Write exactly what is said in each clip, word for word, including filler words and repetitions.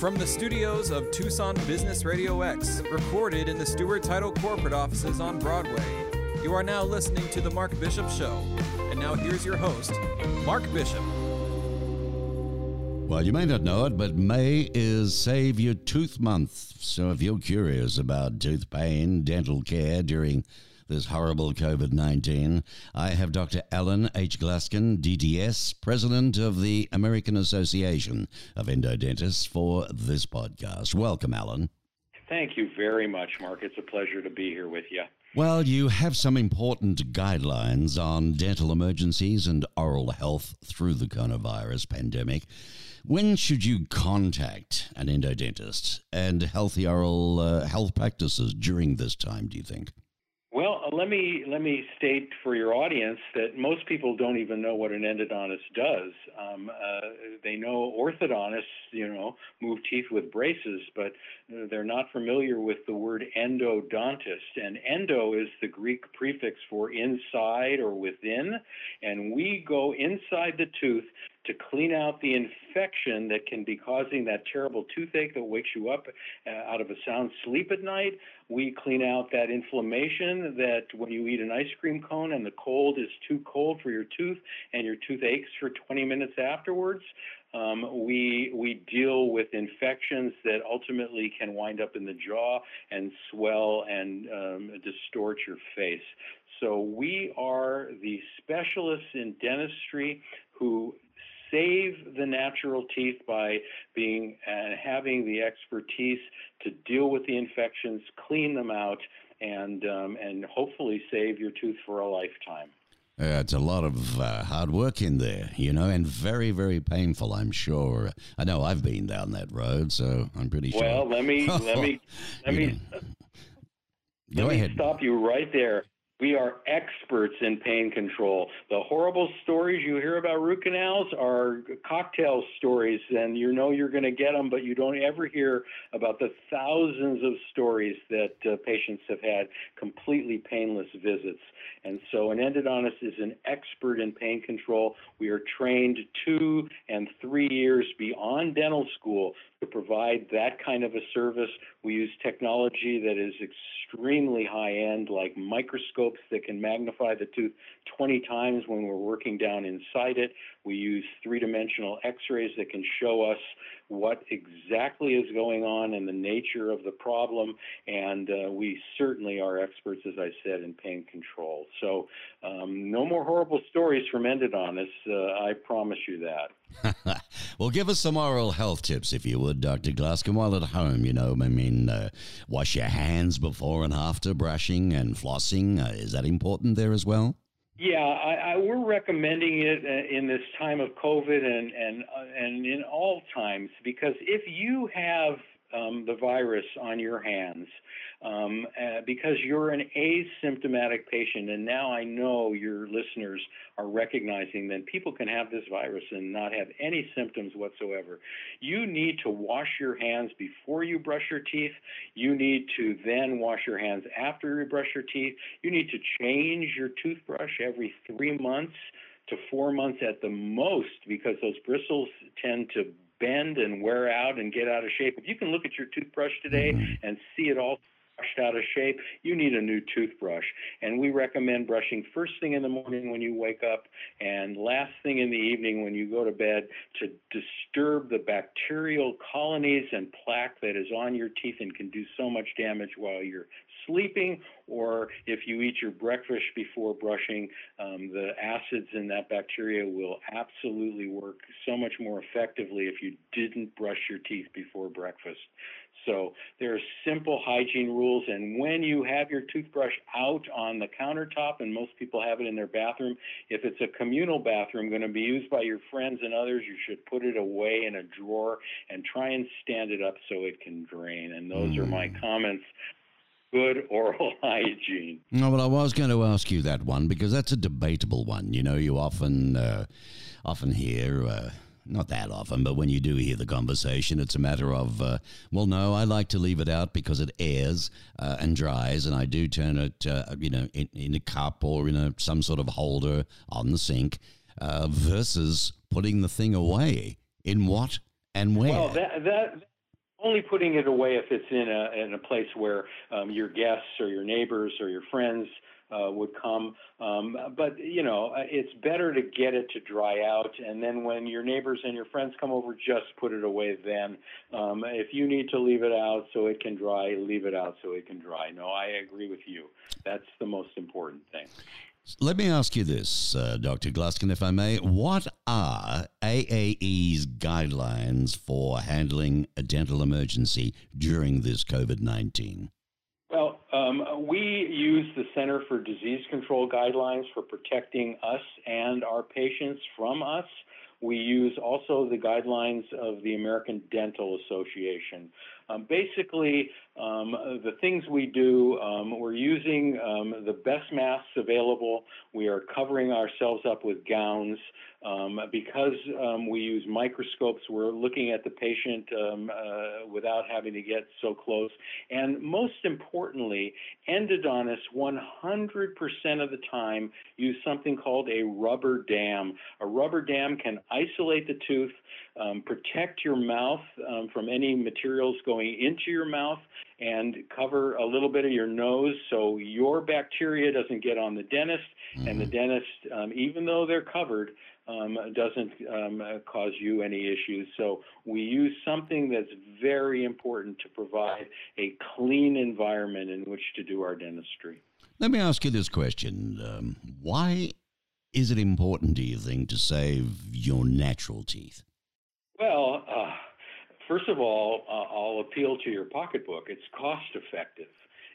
From the studios of Tucson Business Radio X, recorded in the Stewart Title corporate offices on Broadway, you are now listening to The Mark Bishop Show. And now here's your host, Mark Bishop. Well, you may not know it, but May is Save Your Tooth Month. So if you're curious about tooth pain, dental care during this horrible COVID nineteen, I have Doctor Alan H. Glasskin, D D S, President of the American Association of Endodontists, for this podcast. Welcome, Alan. Thank you very much, Mark. It's a pleasure to be here with you. Well, you have some important guidelines on dental emergencies and oral health through the coronavirus pandemic. When should you contact an endodontist and healthy oral uh, health practices during this time, do you think? Well, let me let me state for your audience that most people don't even know what an endodontist does. Um, uh, they know orthodontists, you know, move teeth with braces, but they're not familiar with the word endodontist. And endo is the Greek prefix for inside or within, and we go inside the tooth to clean out the infection that can be causing that terrible toothache that wakes you up uh, out of a sound sleep at night. We clean out that inflammation that when you eat an ice cream cone and the cold is too cold for your tooth and your tooth aches for twenty minutes afterwards. Um, we we deal with infections that ultimately can wind up in the jaw and swell and um, distort your face. So we are the specialists in dentistry who save the natural teeth by being and having the expertise to deal with the infections, clean them out, and um, and hopefully save your tooth for a lifetime. Uh, it's a lot of uh, hard work in there, you know, and very, very painful, I'm sure. I know I've been down that road, so I'm pretty sure. Well, let me let me let me yeah. let Go me ahead. Stop you right there. We are experts in pain control. The horrible stories you hear about root canals are cocktail stories, and you know you're going to get them, but you don't ever hear about the thousands of stories that uh, patients have had completely painless visits. And so an endodontist is an expert in pain control. We are trained two and three years beyond dental school to provide that kind of a service. We use technology that is extremely high-end, like microscopes that can magnify the tooth twenty times when we're working down inside it. We use three-dimensional x-rays that can show us what exactly is going on and the nature of the problem, and uh, we certainly are experts, as I said, in pain control. So um, no more horrible stories from endodontists, uh, I promise you that. Well, give us some oral health tips, if you would, Doctor Glasskin, while at home, you know, I mean, uh, wash your hands before and after brushing and flossing. Uh, is that important there as well? Yeah, I, I, we're recommending it in this time of COVID and and and in all times, because if you have um, the virus on your hands, um, uh, because you're an asymptomatic patient, and now I know your listeners are recognizing that people can have this virus and not have any symptoms whatsoever. You need to wash your hands before you brush your teeth. You need to then wash your hands after you brush your teeth. You need to change your toothbrush every three months to four months at the most, because those bristles tend to bend and wear out and get out of shape. If you can look at your toothbrush today and see it all out of shape, you need a new toothbrush. And we recommend brushing first thing in the morning when you wake up and last thing in the evening when you go to bed to disturb the bacterial colonies and plaque that is on your teeth and can do so much damage while you're sleeping, or if you eat your breakfast before brushing, um, the acids in that bacteria will absolutely work so much more effectively if you didn't brush your teeth before breakfast. So there are simple hygiene rules, and when you have your toothbrush out on the countertop, and most people have it in their bathroom, if it's a communal bathroom going to be used by your friends and others, you should put it away in a drawer and try and stand it up so it can drain. And those mm. are my comments. Good oral hygiene. No, well, I was going to ask you that one, because that's a debatable one. You know, you often, uh, often hear... Uh Not that often, but when you do hear the conversation, it's a matter of, uh, well, no, I like to leave it out because it airs uh, and dries, and I do turn it, uh, you know, in, in a cup or in a, some sort of holder on the sink, uh, versus putting the thing away in what and where. Well, that... that- Only putting it away if it's in a, in a place where um, your guests or your neighbors or your friends uh, would come. Um, but, you know, it's better to get it to dry out. And then when your neighbors and your friends come over, just put it away then. Um, if you need to leave it out so it can dry, leave it out so it can dry. No, I agree with you. That's the most important thing. Let me ask you this, uh, Doctor Glasskin, if I may. What are A A E's guidelines for handling a dental emergency during this COVID nineteen? Well, um, we use the Center for Disease Control guidelines for protecting us and our patients from us. We use also the guidelines of the American Dental Association. Um, basically, um, the things we do, um, we're using um, the best masks available. We are covering ourselves up with gowns. Um, because um, we use microscopes, we're looking at the patient um, uh, without having to get so close. And most importantly, endodontists one hundred percent of the time use something called a rubber dam. A rubber dam can isolate the tooth, um, protect your mouth um, from any materials going into your mouth, and cover a little bit of your nose so your bacteria doesn't get on the dentist, mm-hmm. and the dentist, um, even though they're covered, um, doesn't um, cause you any issues. So we use something that's very important to provide a clean environment in which to do our dentistry. Let me ask you this question. Um, why is it important, do you think, to save your natural teeth? Well, uh, first of all, uh, I'll appeal to your pocketbook. It's cost effective.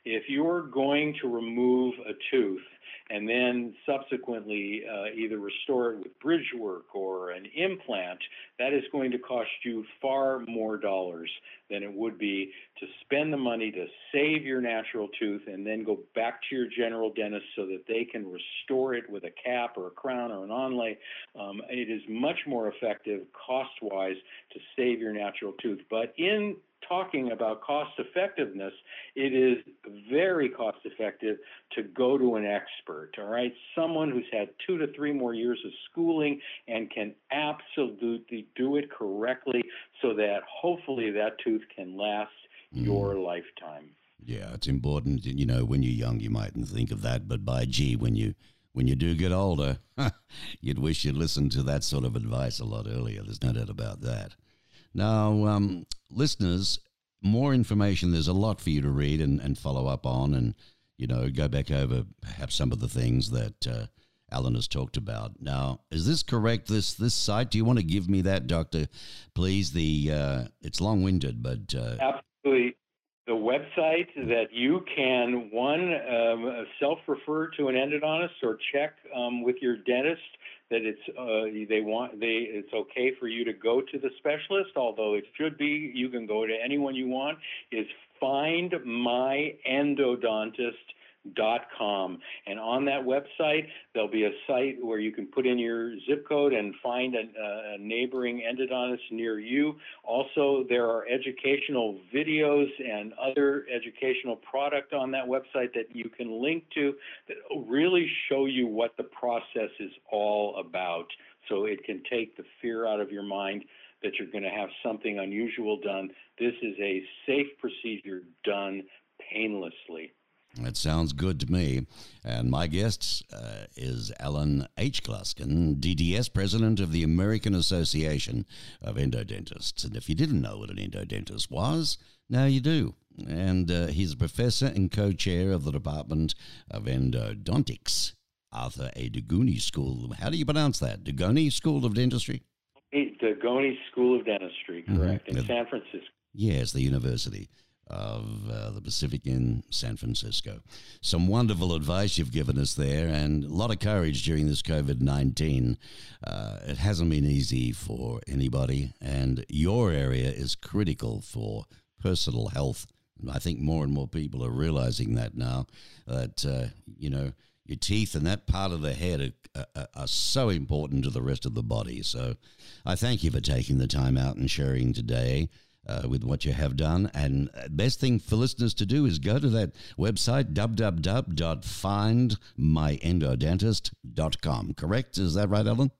If you're going to remove a tooth and then subsequently uh, either restore it with bridge work or an implant, that is going to cost you far more dollars than it would be to spend the money to save your natural tooth and then go back to your general dentist so that they can restore it with a cap or a crown or an onlay. Um, it is much more effective cost-wise to save your natural tooth. But in talking about cost effectiveness, it is very cost effective to go to an expert, all right? Someone who's had two to three more years of schooling and can absolutely do it correctly so that hopefully that tooth can last mm. your lifetime. Yeah, it's important. You know, when you're young, you mightn't think of that, but by gee, when you when you do get older, you'd wish you'd listened to that sort of advice a lot earlier. There's no doubt about that. Now, um, listeners, more information. There's a lot for you to read and, and follow up on and, you know, go back over perhaps some of the things that uh, Alan has talked about. Now, is this correct, this this site? Do you want to give me that, Doctor, please? The uh, it's long-winded, but... Uh, Absolutely. The website that you can, one, um, self-refer to an endodontist or check um, with your dentist that it's uh, they want they it's okay for you to go to the specialist, although it should be you can go to anyone you want, is find my endodontist dot com. And on that website, there'll be a site where you can put in your zip code and find a, a neighboring endodontist near you. Also, there are educational videos and other educational product on that website that you can link to that really show you what the process is all about. So it can take the fear out of your mind that you're going to have something unusual done. This is a safe procedure done painlessly. That sounds good to me. And my guest uh, is Alan H. Glasskin, D D S, President of the American Association of Endodontists. And if you didn't know what an endodontist was, now you do. And uh, he's a professor and co-chair of the Department of Endodontics, Arthur A. Dugoni School. How do you pronounce that? Dugoni School of Dentistry? Dugoni School of Dentistry, correct, mm-hmm. in San Francisco. Yes, the university of uh, the Pacific in San Francisco. Some wonderful advice you've given us there, and a lot of courage during this COVID nineteen. Uh, it hasn't been easy for anybody, and your area is critical for personal health. I think more and more people are realizing that now, that, uh, you know, your teeth and that part of the head are, are, are so important to the rest of the body. So I thank you for taking the time out and sharing today Uh, with what you have done. And best thing for listeners to do is go to that website, w w w dot find my endodontist dot com. Correct? Is that right, Alan?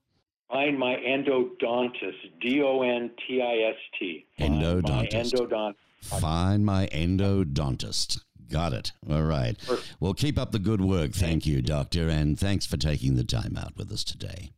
Find my endodontist, D O N T I S T. Endodontist. My endodontist. Find my endodontist. Got it. All right. Perfect. Well, keep up the good work. Thank you, Doctor, and thanks for taking the time out with us today.